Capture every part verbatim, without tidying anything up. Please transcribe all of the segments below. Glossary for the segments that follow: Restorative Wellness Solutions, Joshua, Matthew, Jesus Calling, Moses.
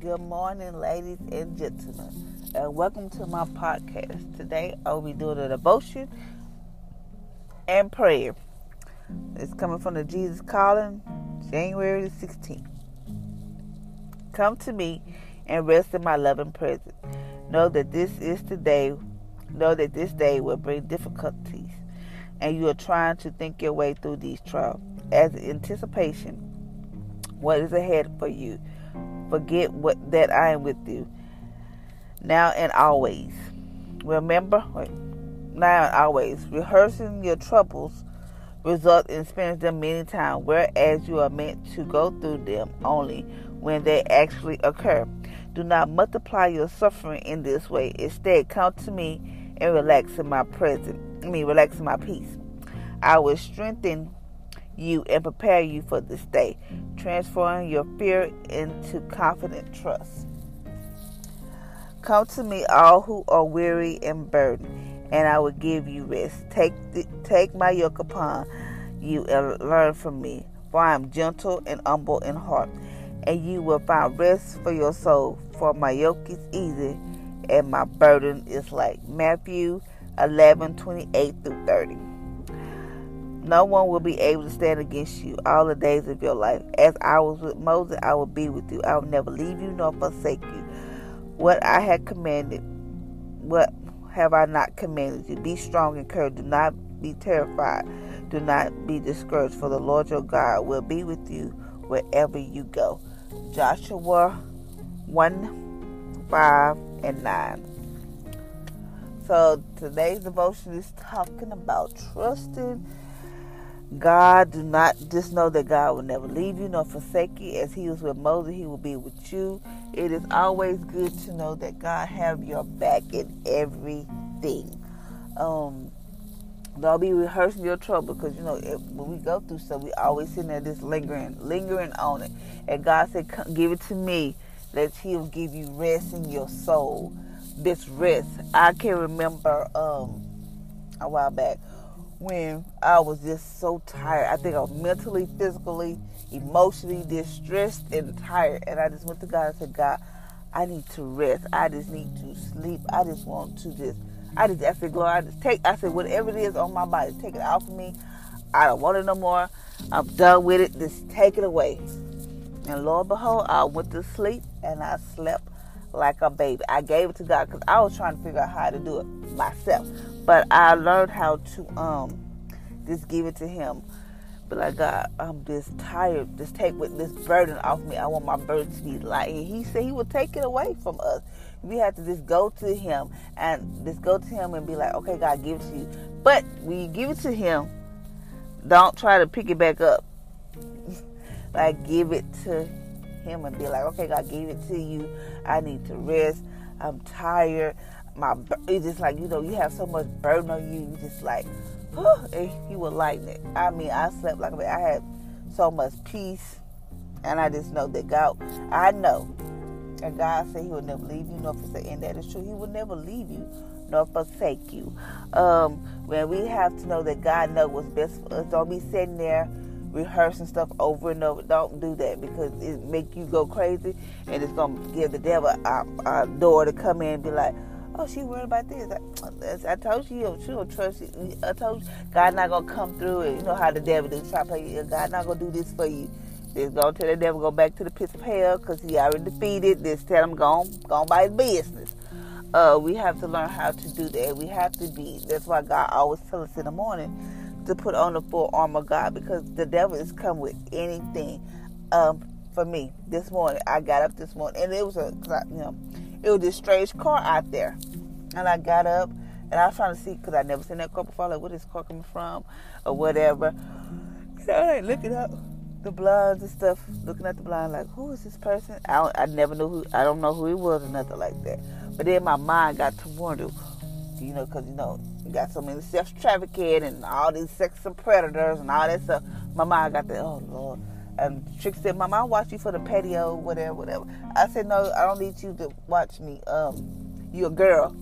Good morning, ladies and gentlemen, and welcome to my podcast. Today, I'll be doing a devotion and prayer. It's coming from the Jesus Calling, January the sixteenth. Come to me and rest in my loving presence. Know that this is the day. Know that this day will bring difficulties, and you are trying to think your way through these trials. As anticipation, what is ahead for you? Forget what that I am with you now and always. Remember, now and always. Rehearsing your troubles results in experiencing them many times, whereas you are meant to go through them only when they actually occur. Do not multiply your suffering in this way. Instead, come to me and relax in my presence. I mean, relax in my peace. I will strengthen you and prepare you for this day, transforming your fear into confident trust. Come to me, all who are weary and burdened, and I will give you rest. Take the, take my yoke upon you and learn from me, for I am gentle and humble in heart, and you will find rest for your soul, for my yoke is easy and my burden is light. Matthew eleven twenty-eight through thirty. No one will be able to stand against you all the days of your life. As I was with Moses, I will be with you. I will never leave you nor forsake you. What I had commanded, what have I not commanded you? Be strong and courage. Do not be terrified. Do not be discouraged, for the Lord your God will be with you wherever you go. Joshua one, five, and nine. So today's devotion is talking about trusting God. Do not just know that God will never leave you nor forsake you. As he was with Moses, he will be with you. It is always good to know that God have your back in everything. Um, don't be rehearsing your trouble, because you know it, when we go through stuff, we always sitting there just lingering, lingering on it. And God said, "Come, give it to me, that He'll give you rest in your soul." This rest, I can remember um, a while back, when I was just so tired. I think I was mentally, physically, emotionally distressed and tired. And I just went to God and said, God, I need to rest. I just need to sleep. I just want to just, I just, I said, Lord, I just take, I said, whatever it is on my body, take it off of me. I don't want it no more. I'm done with it. Just take it away. And lo and behold, I went to sleep and I slept like a baby. I gave it to God because I was trying to figure out how to do it myself. But I learned how to um, just give it to Him. But like, God, I'm just tired. Just take with this burden off me. I want my burden to be light. And He said He would take it away from us. We have to just go to Him and just go to Him and be like, okay, God, give it to you. But when you give it to Him, don't try to pick it back up. Like, give it to Him and be like, okay, God, give it to you. I need to rest. I'm tired. My, it's just like, you know, you have so much burden on you, you just like, oh, and you will lighten it. I mean, I slept like a man. I had so much peace, and I just know that God, I know, and God said He will never leave you nor forsake you, and that is true. He will never leave you nor forsake you. Um, when we have to know that God knows what's best for us, don't be sitting there rehearsing stuff over and over. Don't do that, because it make you go crazy, and it's gonna give the devil a, a door to come in and be like, oh, she worried about this. I, I told you, you don't trust it. I told you, God not going to come through it. You know how the devil do, try to play you. God not going to do this for you. Just go tell the devil, go back to the pits of hell because he already defeated. Just tell him, go on, go on by his business. Uh, we have to learn how to do that. We have to be, that's why God always tells us in the morning to put on the full armor of God, because the devil is coming with anything. Um, for me, this morning, I got up this morning, and it was a, you know, it was this strange car out there, and I got up, and I was trying to see, because I never seen that car before, like, where this car coming from, or whatever, and I ain't looking up the blinds and stuff, looking at the blind, like, who is this person? I, don't, I never knew who, I don't know who it was, or nothing like that, but then my mind got to wonder, you know, because, you know, you got so many sex-trafficking, and all these sex and predators, and all that stuff, my mind got to, oh, Lord. And Trick said, Mom, I'll watch you for the patio, whatever, whatever. I said, no, I don't need you to watch me. Um, you're a girl.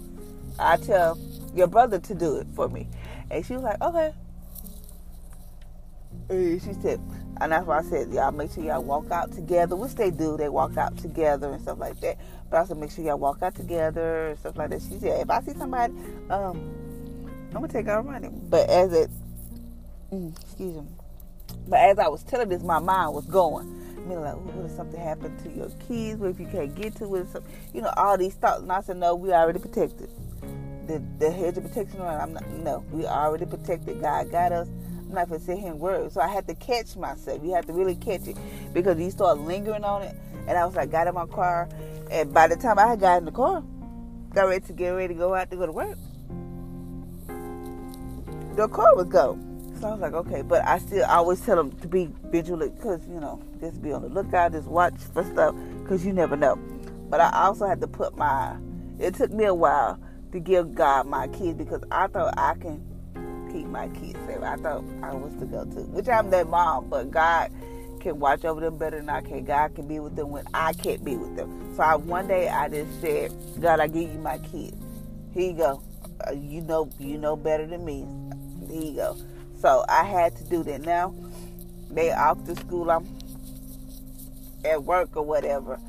I tell your brother to do it for me. And she was like, okay. And she said, and that's why I said, y'all make sure y'all walk out together, which they do. They walk out together and stuff like that. But I said, make sure y'all walk out together and stuff like that. She said, if I see somebody, um, I'm going to take out running. But as it, mm, excuse me. But as I was telling this, my mind was going. I mean, like, what if something happened to your kids? What if you can't get to it? You know, all these thoughts. And I said, no, we already protected. The, the hedge of protection around, I'm not, no, we already protected. God got us. I'm not going to sit here and worry. So I had to catch myself. You have to really catch it. Because you start lingering on it. And I was like, got in my car. And by the time I had got in the car, got ready to get ready to go out to go to work, the car was gone. So I was like, okay, but I still I always tell them to be vigilant, because, you know, just be on the lookout, just watch for stuff, because you never know. But I also had to put my, it took me a while to give God my kids, because I thought I can keep my kids safe. I thought I was to go to, which I'm their mom, but God can watch over them better than I can. God can be with them when I can't be with them. So I, one day I just said, God, I give you my kids. Here you go. Uh, you know, you know better than me. Here you go. So I had to do that. Now they off to school, I'm at work or whatever.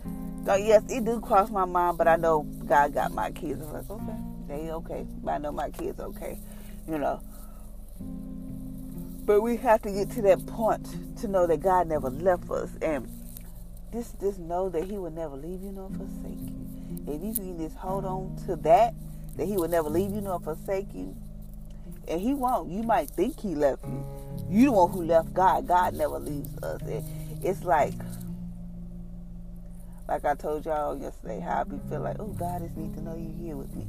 So yes, it do cross my mind, but I know God got my kids. I'm like, okay, they okay. I know my kids okay, you know. But we have to get to that point to know that God never left us, and just just know that He will never leave you nor forsake you. If you can just hold on to that, that He will never leave you nor forsake you. And He won't. You might think He left you. You the one who left God. God never leaves us. And it's like, like I told y'all yesterday, how I be feel like, oh, God, I just need to know you here with me.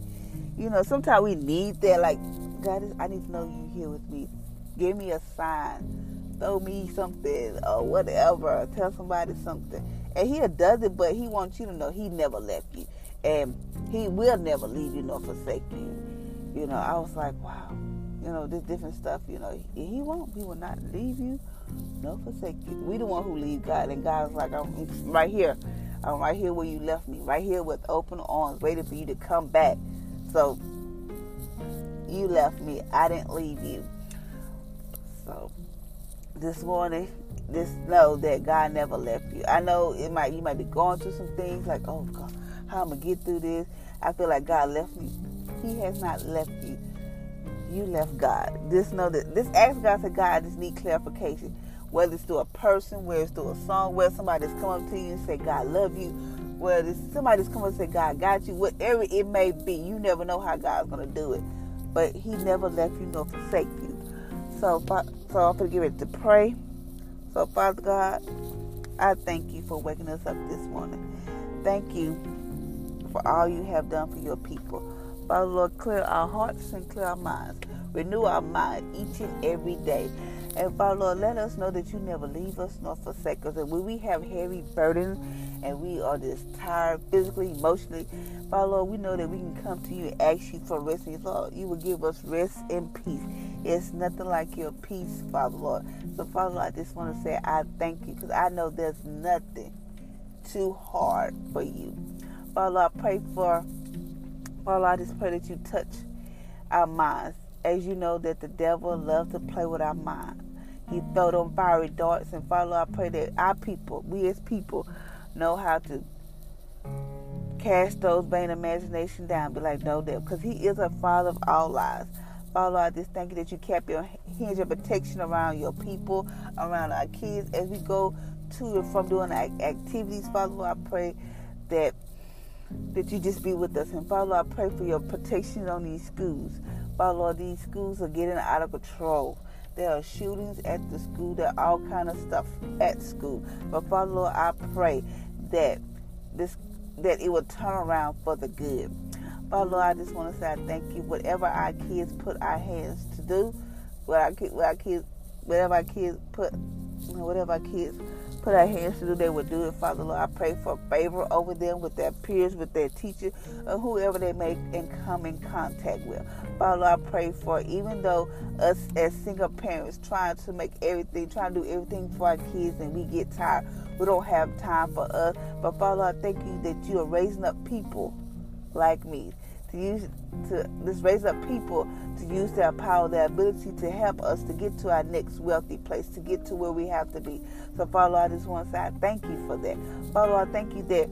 You know, sometimes we need that. Like, God, I need to know you here with me. Give me a sign. Throw me something or whatever. Or tell somebody something. And He does it, but He wants you to know He never left you. And He will never leave you nor forsake you. You know, I was like, wow. You know, this different stuff, you know. He won't. He will not leave you. No forsake you. We the one who leave God. And God's like, I'm right here. I'm right here where you left me. Right here with open arms, waiting for you to come back. So, you left me. I didn't leave you. So, this morning, just know that God never left you. I know it might you might be going through some things. Like, oh, God, how am I going to get through this? I feel like God left me. He has not left you. You left God. Just know that. Just ask God. Say, God, I just need clarification. Whether it's through a person, whether it's through a song, whether somebody's come up to you and say, God, love you. Whether it's somebody's come up and say, God, got you. Whatever it may be, you never know how God's going to do it. But He never left you nor forsake you. So, so I'm going to get ready to pray. So, Father God, I thank You for waking us up this morning. Thank You for all You have done for Your people. Father, Lord, clear our hearts and clear our minds. Renew our mind each and every day. And Father, Lord, let us know that You never leave us nor forsake us. And when we have heavy burdens and we are just tired physically, emotionally, Father, Lord, we know that we can come to You and ask You for rest. And Lord, You will give us rest and peace. It's nothing like Your peace, Father, Lord. So, Father, Lord, I just want to say I thank You, because I know there's nothing too hard for You. Father, Lord, I pray for... Father, I just pray that You touch our minds. As You know that the devil loves to play with our minds. He throw them fiery darts. And Father, I pray that our people, we as people, know how to cast those vain imaginations down. Be like, no, devil, because he is a father of all lies. Father, I just thank you that you kept your hands of protection around your people, around our kids. As we go to and from doing our activities, Father, I pray that that you just be with us. And Father, I pray for your protection on these schools. Father, these schools are getting out of control. There are shootings at the school. There are all kind of stuff at school. But Father, Lord, I pray that this that it will turn around for the good. Father, Lord, I just want to say I thank you. Whatever our kids put our hands to do, what our, what our kids, whatever our kids put, whatever our kids put our hands to do, they will do it. Father, Lord, I pray for favor over them with their peers, with their teacher, or whoever they may and come in contact with. Father, Lord, I pray for, even though us as single parents trying to make everything, trying to do everything for our kids, and we get tired, we don't have time for us. But Father, Lord, I thank you that you are raising up people like me to use to this raise up people to use their power, their ability to help us to get to our next wealthy place, to get to where we have to be. So Father, I just want to say I thank you for that. Father, I thank you that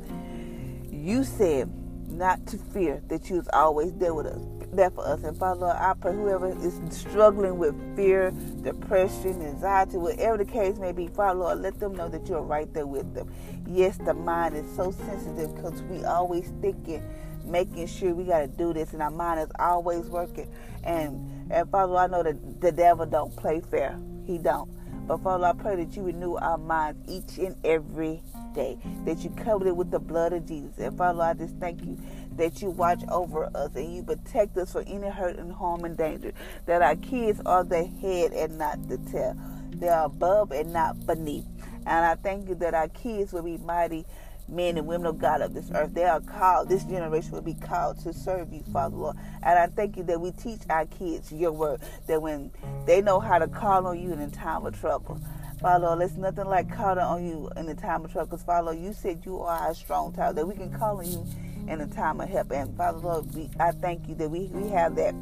you said not to fear, that you was always there with us, there for us. And Father, I pray whoever is struggling with fear, depression, anxiety, whatever the case may be, Father, Lord, let them know that you're right there with them. Yes, the mind is so sensitive because we always thinking, making sure we got to do this, and our mind is always working. And, and Father, I know that the devil don't play fair. He don't. But Father, I pray that you renew our minds each and every day, that you covered it with the blood of Jesus. And Father, I just thank you that you watch over us and you protect us from any hurt and harm and danger, that our kids are the head and not the tail. They are above and not beneath. And I thank you that our kids will be mighty men and women of God of this earth. They are called, this generation will be called to serve you, Father, Lord. And I thank you that we teach our kids your word, that when they know how to call on you in a time of trouble. Father, Lord, it's nothing like calling on you in a time of trouble, because Father, Lord, you said you are our strong tower, that we can call on you in a time of help. And Father, Lord, we, I thank you that we, we have that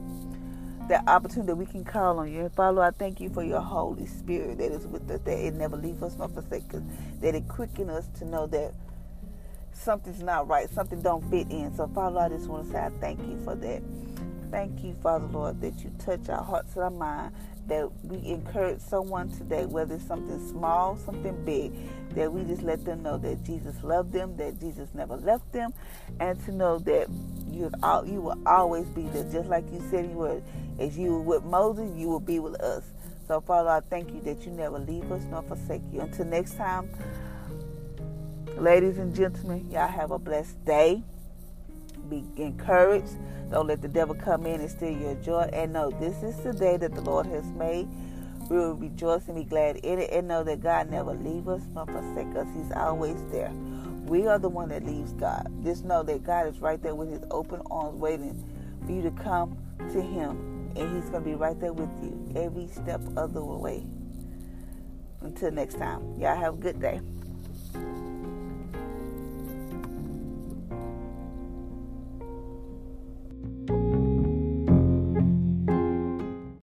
that opportunity that we can call on you. And Father, Lord, I thank you for your Holy Spirit that is with us, that it never leaves us nor forsake us, that it quickens us to know that something's not right, something don't fit in. So Father, Lord, I just want to say I thank you for that. Thank you, Father, Lord, that you touch our hearts and our mind, that we encourage someone today, whether it's something small, something big, that we just let them know that Jesus loved them, that Jesus never left them, and to know that you all, you will always be there. Just like you said in your word, as you were with Moses, you will be with us. So Father, I thank you that you never leave us nor forsake you. Until next time, ladies and gentlemen, y'all have a blessed day. Be encouraged. Don't let the devil come in and steal your joy. And know this is the day that the Lord has made. We will rejoice and be glad in it. And know that God never leaves us nor forsake us. He's always there. We are the one that leaves God. Just know that God is right there with his open arms waiting for you to come to him. And he's going to be right there with you every step of the way. Until next time, y'all have a good day.